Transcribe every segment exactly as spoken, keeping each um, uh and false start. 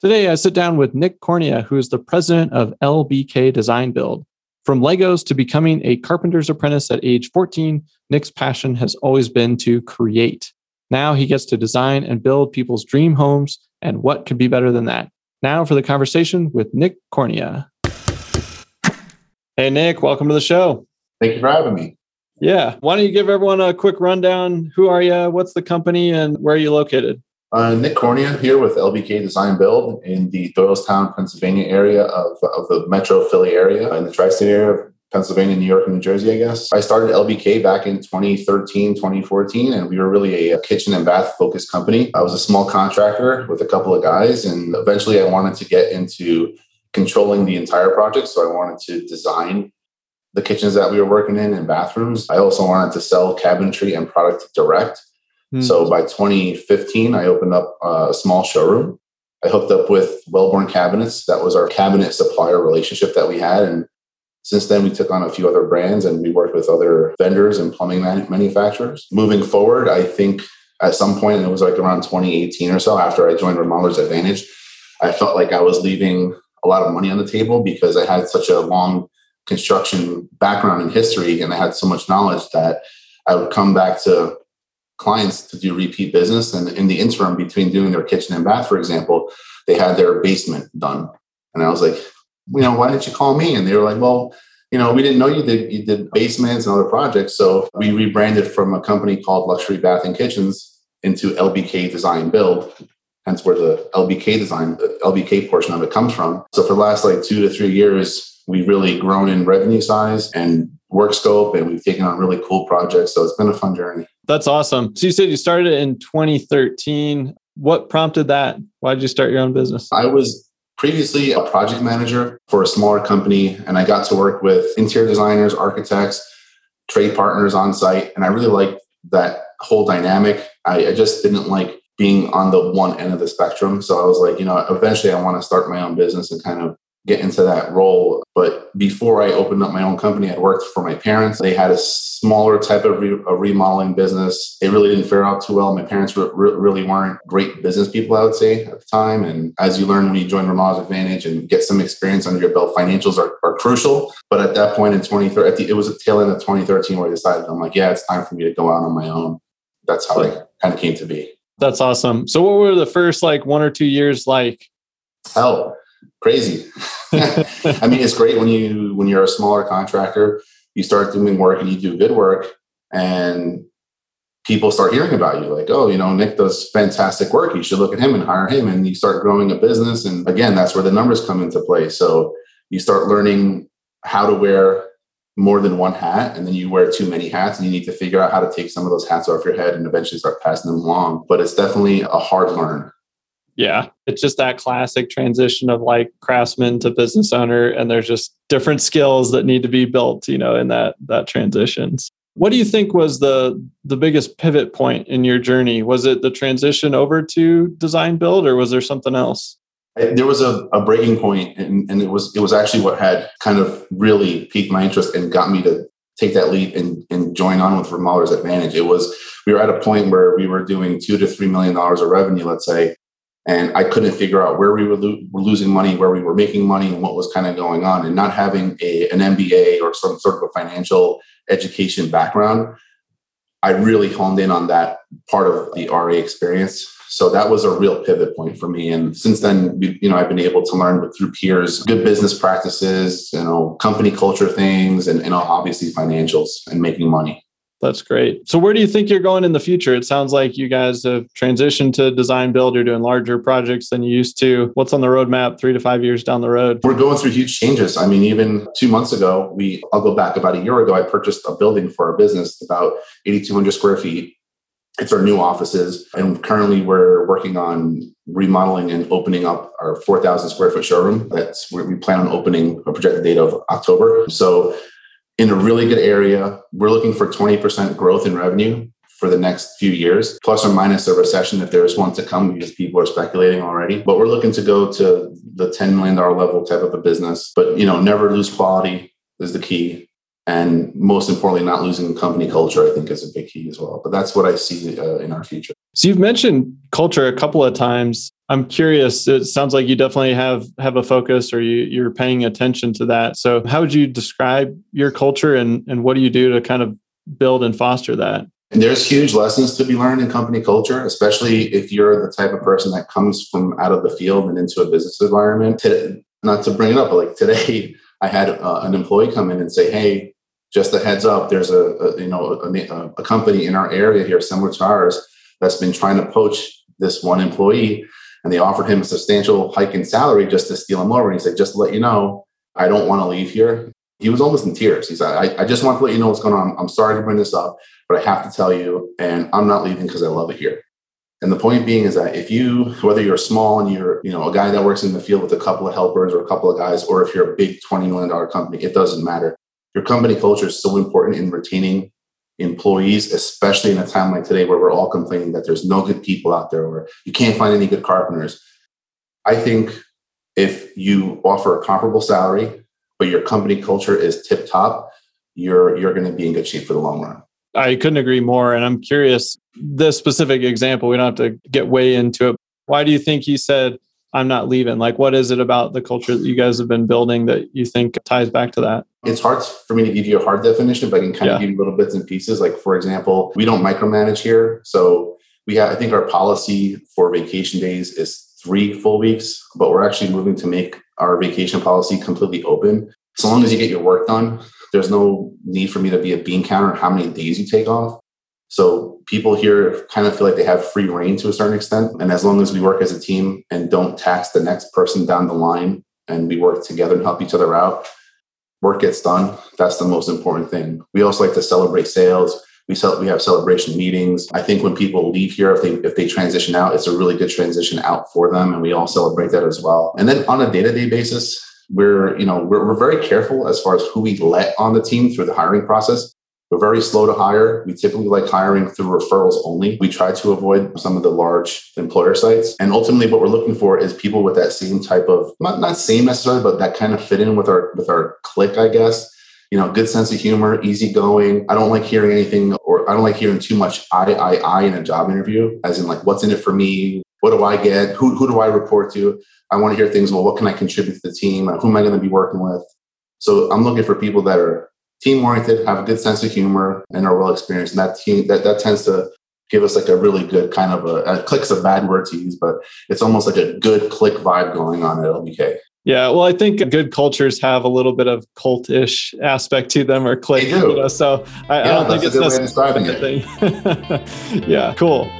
Today, I sit down with Nick Kornea, who is the president of L B K Design Build. From Legos to becoming a carpenter's apprentice at age fourteen, Nick's passion has always been to create. Now he gets to design and build people's dream homes, and what could be better than that? Now for the conversation with Nick Kornea. Hey, Nick, welcome to the show. Thank you for having me. Yeah. Why don't you give everyone a quick rundown? Who are you? What's the company and where are you located? Uh, Nick Kornea here with L B K Design Build in the Doylestown, Pennsylvania area of, of the metro Philly area, in the tri-state area of Pennsylvania, New York, and New Jersey, I guess. I started L B K back in twenty thirteen, twenty fourteen, and we were really a kitchen and bath focused company. I was a small contractor with a couple of guys, and eventually I wanted to get into controlling the entire project. So I wanted to design the kitchens that we were working in and bathrooms. I also wanted to sell cabinetry and product direct. Mm. So by twenty fifteen, I opened up a small showroom. I hooked up with Wellborn Cabinets. That was our cabinet supplier relationship that we had. And since then, we took on a few other brands and we worked with other vendors and plumbing manufacturers. Moving forward, I think at some point, it was like around twenty eighteen or so, after I joined Remodelers Advantage, I felt like I was leaving a lot of money on the table because I had such a long construction background and history, and I had so much knowledge that I would come back to clients to do repeat business. And in the interim between doing their kitchen and bath, for example, they had their basement done. And I was like, you know, why didn't you call me? And they were like, well, you know, we didn't know you did, you did basements and other projects. So we rebranded from a company called Luxury Bath and Kitchens into L B K Design Build. Hence where the L B K design, the L B K portion of it comes from. So for the last like two to three years, we've really grown in revenue size and work scope, and we've taken on really cool projects. So it's been a fun journey. That's awesome. So you said you started in twenty thirteen. What prompted that? Why did you start your own business? I was previously a project manager for a smaller company, and I got to work with interior designers, architects, trade partners on site. And I really liked that whole dynamic. I, I just didn't like being on the one end of the spectrum. So I was like, you know, eventually I want to start my own business and kind of get into that role. But before I opened up my own company, I worked for my parents. They had a smaller type of re- a remodeling business. It really didn't fare out too well. My parents re- really weren't great business people, I would say, at the time. And as you learn when you join Remodelers Advantage and get some experience under your belt, financials are, are crucial. But at that point in twenty thirteen, it was a tail end of twenty thirteen where I decided, I'm like, yeah, it's time for me to go out on my own. That's how it kind of came to be. That's awesome. So what were the first like one or two years like? Hell. Crazy. I mean, it's great when you, when you're a smaller contractor, you start doing work and you do good work and people start hearing about you like, oh, you know, Nick does fantastic work. You should look at him and hire him. And you start growing a business. And again, that's where the numbers come into play. So you start learning how to wear more than one hat, and then you wear too many hats and you need to figure out how to take some of those hats off your head and eventually start passing them along. But it's definitely a hard learn. Yeah, it's just that classic transition of like craftsman to business owner. And there's just different skills that need to be built, you know, in that that transitions. What do you think was the the biggest pivot point in your journey? Was it the transition over to design build, or was there something else? There was a, a breaking point, and, and it was it was actually what had kind of really piqued my interest and got me to take that leap and, and join on with Remodelers Advantage. It was, we were at a point where we were doing two to three million dollars of revenue, let's say. And I couldn't figure out where we were, lo- were losing money, where we were making money, and what was kind of going on. And not having a, an M B A or some sort of a financial education background, I really honed in on that part of the R A experience. So that was a real pivot point for me. And since then, you know, I've been able to learn through peers, good business practices, you know, company culture things, and, and obviously financials and making money. That's great. So where do you think you're going in the future? It sounds like you guys have transitioned to design build. You're doing larger projects than you used to. What's on the roadmap three to five years down the road? We're going through huge changes. I mean, even two months ago, we, I'll go back about a year ago, I purchased a building for our business, about eighty-two hundred square feet. It's our new offices. And currently we're working on remodeling and opening up our four thousand square foot showroom. That's where we plan on opening, a projected date of October. So in a really good area, we're looking for twenty percent growth in revenue for the next few years, plus or minus a recession if there's one to come, because people are speculating already. But we're looking to go to the ten million dollars level type of a business. But, you know, never lose quality is the key. And most importantly, not losing company culture, I think, is a big key as well. But that's what I see uh, in our future. So you've mentioned culture a couple of times. I'm curious, it sounds like you definitely have have a focus, or you, you're paying attention to that. So how would you describe your culture, and, and what do you do to kind of build and foster that? And there's huge lessons to be learned in company culture, especially if you're the type of person that comes from out of the field and into a business environment. To, not to bring it up, but like today, I had uh, an employee come in and say, hey, just a heads up, there's a, a you know a, a company in our area here, similar to ours, that's been trying to poach this one employee. And they offered him a substantial hike in salary just to steal him over. And he said, just to let you know, I don't want to leave here. He was almost in tears. He said, I, I just want to let you know what's going on. I'm sorry to bring this up, but I have to tell you, and I'm not leaving because I love it here. And the point being is that if you, whether you're small and you're, you know, a guy that works in the field with a couple of helpers or a couple of guys, or if you're a big twenty million dollars company, it doesn't matter. Your company culture is so important in retaining employees, especially in a time like today where we're all complaining that there's no good people out there, or you can't find any good carpenters. I think if you offer a comparable salary, but your company culture is tip top, you're you're going to be in good shape for the long run. I couldn't agree more. And I'm curious, this specific example, we don't have to get way into it. Why do you think he said, I'm not leaving? Like, what is it about the culture that you guys have been building that you think ties back to that? It's hard for me to give you a hard definition, but I can kind yeah. of give you little bits and pieces. Like, for example, we don't micromanage here. So we have, I think our policy for vacation days is three full weeks, but we're actually moving to make our vacation policy completely open. So long as you get your work done, there's no need for me to be a bean counter on how many days you take off. So people here kind of feel like they have free reign to a certain extent. And as long as we work as a team and don't tax the next person down the line, and we work together and help each other out, work gets done. That's the most important thing. We also like to celebrate sales. We sell, we have celebration meetings. I think when people leave here, if they if they transition out, it's a really good transition out for them. And we all celebrate that as well. And then on a day-to-day basis, we're, you know, we're, we're very careful as far as who we let on the team through the hiring process. We're very slow to hire. We typically like hiring through referrals only. We try to avoid some of the large employer sites. And ultimately what we're looking for is people with that same type of, not, not same necessarily, but that kind of fit in with our with our clique, I guess. You know, good sense of humor, easygoing. I don't like hearing anything, or I don't like hearing too much I, I, I in a job interview, as in like, what's in it for me? What do I get? Who, who do I report to? I want to hear things, well, what can I contribute to the team? Who am I going to be working with? So I'm looking for people that are team-oriented, have a good sense of humor, and are well-experienced. And that, team, that that tends to give us like a really good kind of a, a click's a bad word to use, but it's almost like a good click vibe going on at L B K. Yeah, well, I think good cultures have a little bit of cult-ish aspect to them, or click. They do. You know, so I, yeah, I don't think it's necessarily a good thing. Yeah, cool.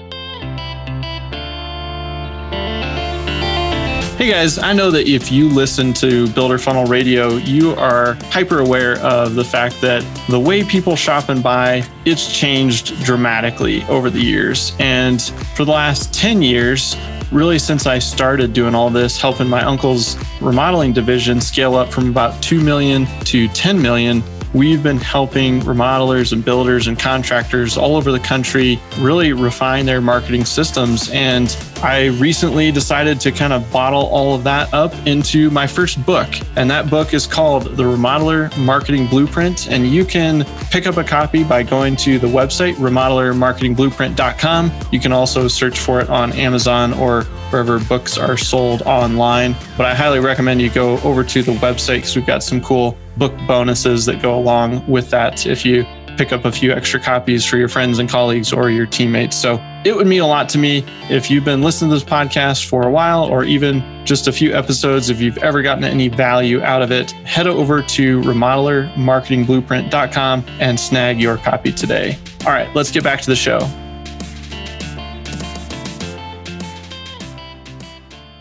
Hey guys, I know that if you listen to Builder Funnel Radio, you are hyper aware of the fact that the way people shop and buy, it's changed dramatically over the years. And for the last ten years, really since I started doing all this, helping my uncle's remodeling division scale up from about two million to ten million, we've been helping remodelers and builders and contractors all over the country really refine their marketing systems. And I recently decided to kind of bottle all of that up into my first book. And that book is called The Remodeler Marketing Blueprint. And you can pick up a copy by going to the website, remodeler marketing blueprint dot com. You can also search for it on Amazon or wherever books are sold online. But I highly recommend you go over to the website because we've got some cool book bonuses that go along with that if you pick up a few extra copies for your friends and colleagues or your teammates. So it would mean a lot to me if you've been listening to this podcast for a while, or even just a few episodes, if you've ever gotten any value out of it. Head over to remodeler marketing blueprint dot com and snag your copy today. All right, let's get back to the show.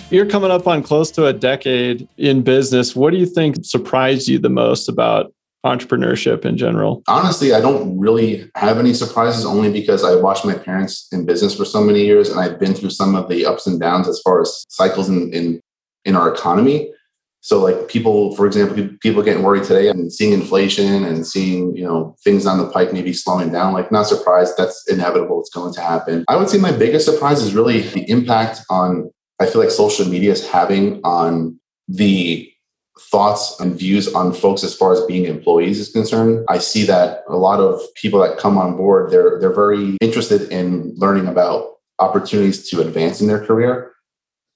You're coming up on close to a decade in business. What do you think surprised you the most about entrepreneurship in general? Honestly, I don't really have any surprises, only because I watched my parents in business for so many years, and I've been through some of the ups and downs as far as cycles in in, in our economy. So like people, for example, people getting worried today and seeing inflation and seeing, you know, things on the pike maybe slowing down, like not surprised, that's inevitable, it's going to happen. I would say my biggest surprise is really the impact on, I feel like social media is having on the thoughts and views on folks as far as being employees is concerned. I see that a lot of people that come on board, they're they're very interested in learning about opportunities to advance in their career,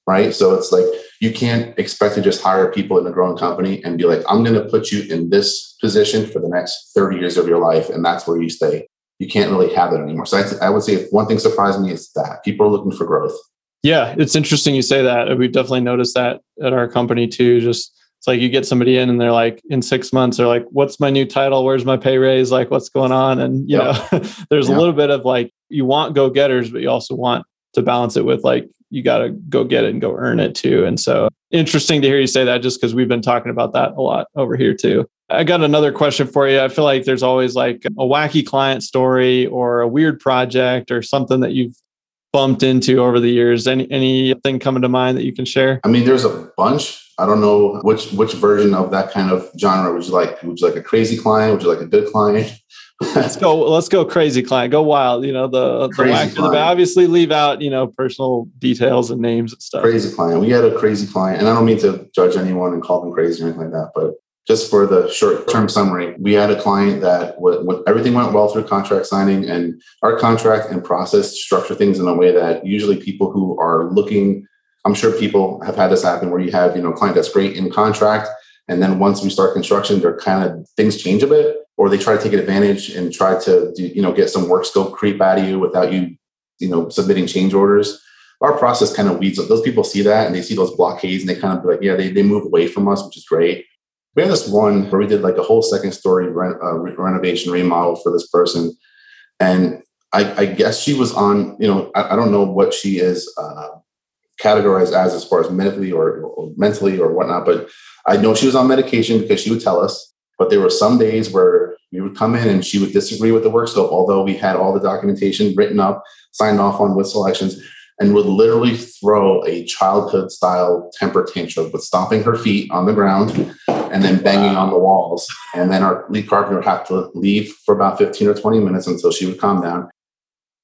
right? So it's like, you can't expect to just hire people in a growing company and be like, I'm going to put you in this position for the next thirty years of your life, and that's where you stay. You can't really have that anymore. So I, I would say if one thing surprised me is that people are looking for growth. Yeah, it's interesting you say that. We've definitely noticed that at our company too. Just it's like you get somebody in and they're like, in six months, they're like, what's my new title? Where's my pay raise? Like, what's going on? And, you yeah. know, there's yeah. a little bit of like, you want go-getters, but you also want to balance it with like, you got to go get it and go earn it too. And so interesting to hear you say that, just because we've been talking about that a lot over here too. I got another question for you. I feel like there's always like a wacky client story or a weird project or something that you've bumped into over the years. Any anything coming to mind that you can share? I mean, there's a bunch. I don't know which which version of that kind of genre would you like. Would you like a crazy client? Would you like a good client? let's go. Let's go crazy client. Go wild. You know, the, the whack. Obviously, leave out, you know, personal details and names and stuff. Crazy client. We had a crazy client, and I don't mean to judge anyone and call them crazy or anything like that, but just for the short-term summary, we had a client that w- w- everything went well through contract signing, and our contract and process structure things in a way that usually people who are looking, I'm sure people have had this happen where you have, you know, a client that's great in contract, and then once we start construction, they're kind of, things change a bit, or they try to take advantage and try to, do, you know, get some work scope creep out of you without you, you know, submitting change orders. Our process kind of weeds up. Those people see that and they see those blockades and they kind of be like, yeah, they, they move away from us, which is great. We had this one where we did like a whole second story re- uh, re- renovation remodel for this person. And I, I guess she was on, you know, I, I don't know what she is uh, categorized as, as far as medically or, or mentally or whatnot, but I know she was on medication because she would tell us, but there were some days where we would come in and she would disagree with the work scope, although we had all the documentation written up, signed off on with selections, and would literally throw a childhood style temper tantrum with stomping her feet on the ground and then banging wow. on the walls. And then our lead carpenter would have to leave for about fifteen or twenty minutes until she would calm down,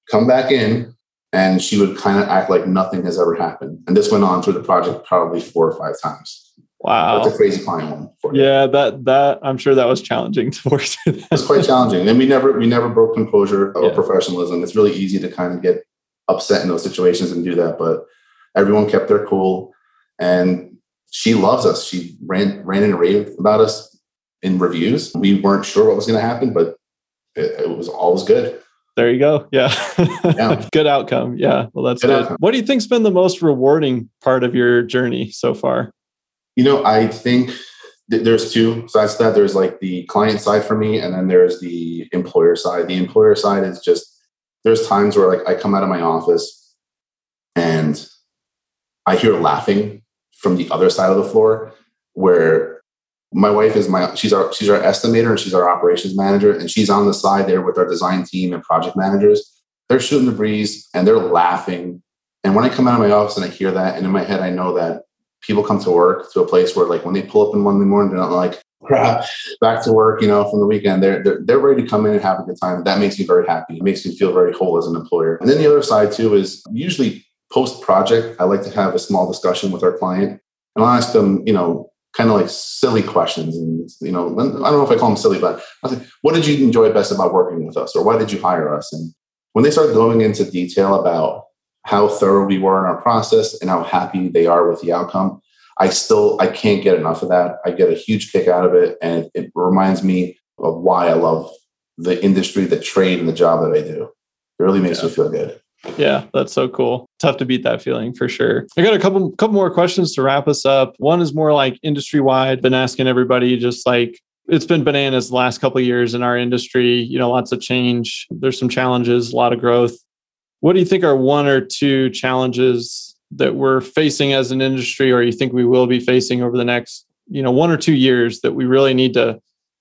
come back in, and she would kind of act like nothing has ever happened. And this went on through the project probably four or five times. Wow. That's a crazy client one for you. Yeah, that, that, I'm sure that was challenging to work through that. It was quite challenging. And we never, we never broke composure or yeah. professionalism. It's really easy to kind of get upset in those situations and do that, but everyone kept their cool. And she loves us. She ran ran and raved about us in reviews. We weren't sure what was going to happen, but it, it was always good. There you go. Yeah. yeah. Good outcome. Yeah. Well, that's good. good. Outcome. What do you think's been the most rewarding part of your journey so far? You know, I think th- there's two sides to that. There's like the client side for me, and then there's the employer side. The employer side is just, there's times where like I come out of my office and I hear laughing from the other side of the floor, where my wife is my, she's our, she's our estimator and she's our operations manager. And she's on the side there with our design team and project managers. They're shooting the breeze and they're laughing. And when I come out of my office and I hear that, and in my head, I know that people come to work to a place where like when they pull up in Monday morning, they're not like, crap, back to work, you know, from the weekend, they're, they're, they're ready to come in and have a good time. That makes me very happy. It makes me feel very whole as an employer. And then the other side too is usually post-project, I like to have a small discussion with our client, and I'll ask them, you know, kind of like silly questions. And, you know, I don't know if I call them silly, but I'll say, what did you enjoy best about working with us? Or why did you hire us? And when they start going into detail about how thorough we were in our process and how happy they are with the outcome, I still, I can't get enough of that. I get a huge kick out of it. And it reminds me of why I love the industry, the trade, and the job that I do. It really makes yeah. me feel good. Yeah, that's so cool. Tough to beat that feeling for sure. I got a couple couple more questions to wrap us up. One is more like industry-wide. Been asking everybody, just like, it's been bananas the last couple of years in our industry. You know, lots of change. There's some challenges, a lot of growth. What do you think are one or two challenges that we're facing as an industry, or you think we will be facing over the next, you know, one or two years that we really need to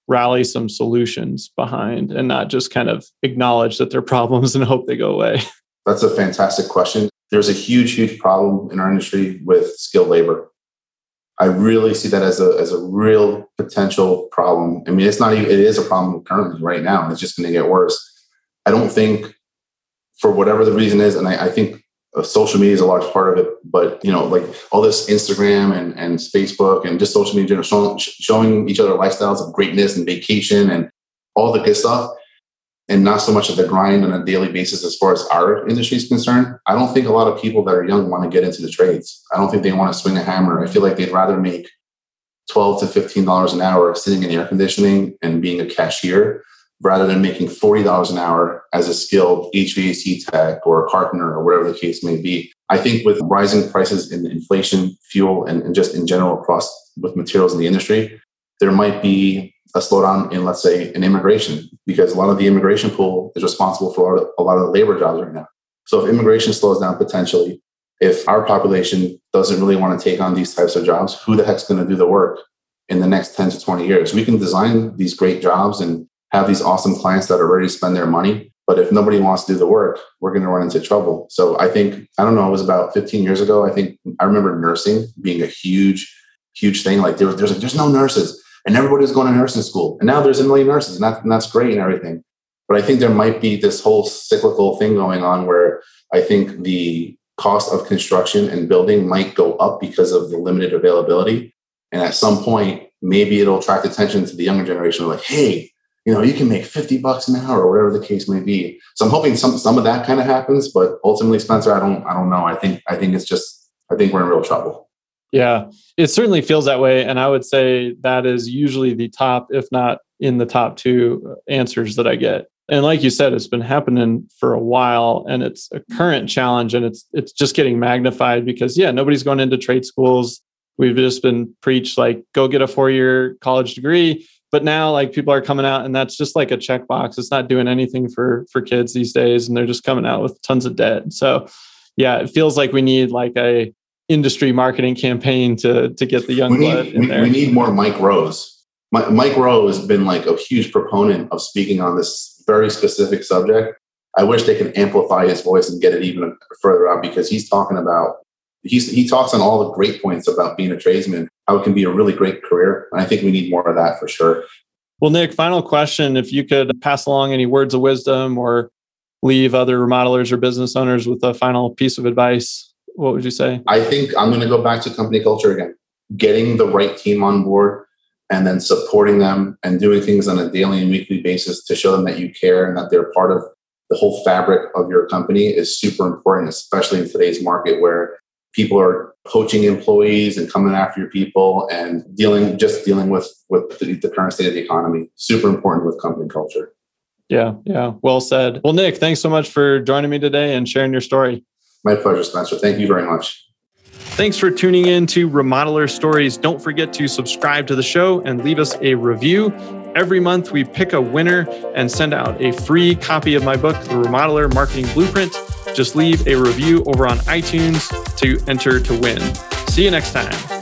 rally some solutions behind and not just kind of acknowledge that they're problems and hope they go away? That's a fantastic question. There's a huge, huge problem in our industry with skilled labor. I really see that as a as a real potential problem. I mean, it's not even, it is a problem currently right now, and it's just going to get worse. I don't think, for whatever the reason is, and I, I think social media is a large part of it, but you know, like all this Instagram and, and Facebook and just social media in general, showing, showing each other lifestyles of greatness and vacation and all the good stuff, and not so much of the grind on a daily basis as far as our industry is concerned. I don't think a lot of people that are young want to get into the trades. I don't think they want to swing a hammer. I feel like they'd rather make twelve to fifteen dollars an hour sitting in air conditioning and being a cashier rather than making forty dollars an hour as a skilled H V A C tech or a carpenter or whatever the case may be. I think with rising prices in inflation, fuel, and, and just in general across with materials in the industry, there might be a slowdown in, let's say, in immigration, because a lot of the immigration pool is responsible for a lot of the labor jobs right now. So if immigration slows down potentially, if our population doesn't really want to take on these types of jobs, who the heck's going to do the work in the next ten to twenty years? We can design these great jobs and have these awesome clients that are ready to spend their money. But if nobody wants to do the work, we're going to run into trouble. So I think, I don't know, it was about fifteen years ago. I think I remember nursing being a huge, huge thing. Like there was, there's like, there's no nurses. And everybody was going to nursing school. And now there's a million nurses, and, that, and that's great and everything. But I think there might be this whole cyclical thing going on where I think the cost of construction and building might go up because of the limited availability. And at some point, maybe it'll attract attention to the younger generation. Like, hey, you know, you can make fifty bucks an hour or whatever the case may be. So I'm hoping some some of that kind of happens. But ultimately, Spencer, I don't I don't know. I think I think it's just I think we're in real trouble. Yeah, it certainly feels that way. And I would say that is usually the top, if not in the top two answers that I get. And like you said, it's been happening for a while, and it's a current challenge, and it's it's just getting magnified because, yeah, nobody's going into trade schools. We've just been preached, like, go get a four-year college degree. But now, like, people are coming out, and that's just like a checkbox. It's not doing anything for, for kids these days, and they're just coming out with tons of debt. So, yeah, it feels like we need like a industry marketing campaign to to get the young blood in we, there. We need more Mike Rowe's. My, Mike Rowe has been like a huge proponent of speaking on this very specific subject. I wish they could amplify his voice and get it even further out, because he's talking about, he's, he talks on all the great points about being a tradesman, how it can be a really great career. And I think we need more of that for sure. Well, Nick, final question. If you could pass along any words of wisdom or leave other remodelers or business owners with a final piece of advice, what would you say? I think I'm going to go back to company culture again, getting the right team on board and then supporting them and doing things on a daily and weekly basis to show them that you care and that they're part of the whole fabric of your company is super important, especially in today's market where people are poaching employees and coming after your people and dealing, just dealing with, with the, the current state of the economy. Super important with company culture. Yeah. Yeah. Well said. Well, Nick, thanks so much for joining me today and sharing your story. My pleasure, Spencer. Thank you very much. Thanks for tuning in to Remodeler Stories. Don't forget to subscribe to the show and leave us a review. Every month, we pick a winner and send out a free copy of my book, The Remodeler Marketing Blueprint. Just leave a review over on iTunes to enter to win. See you next time.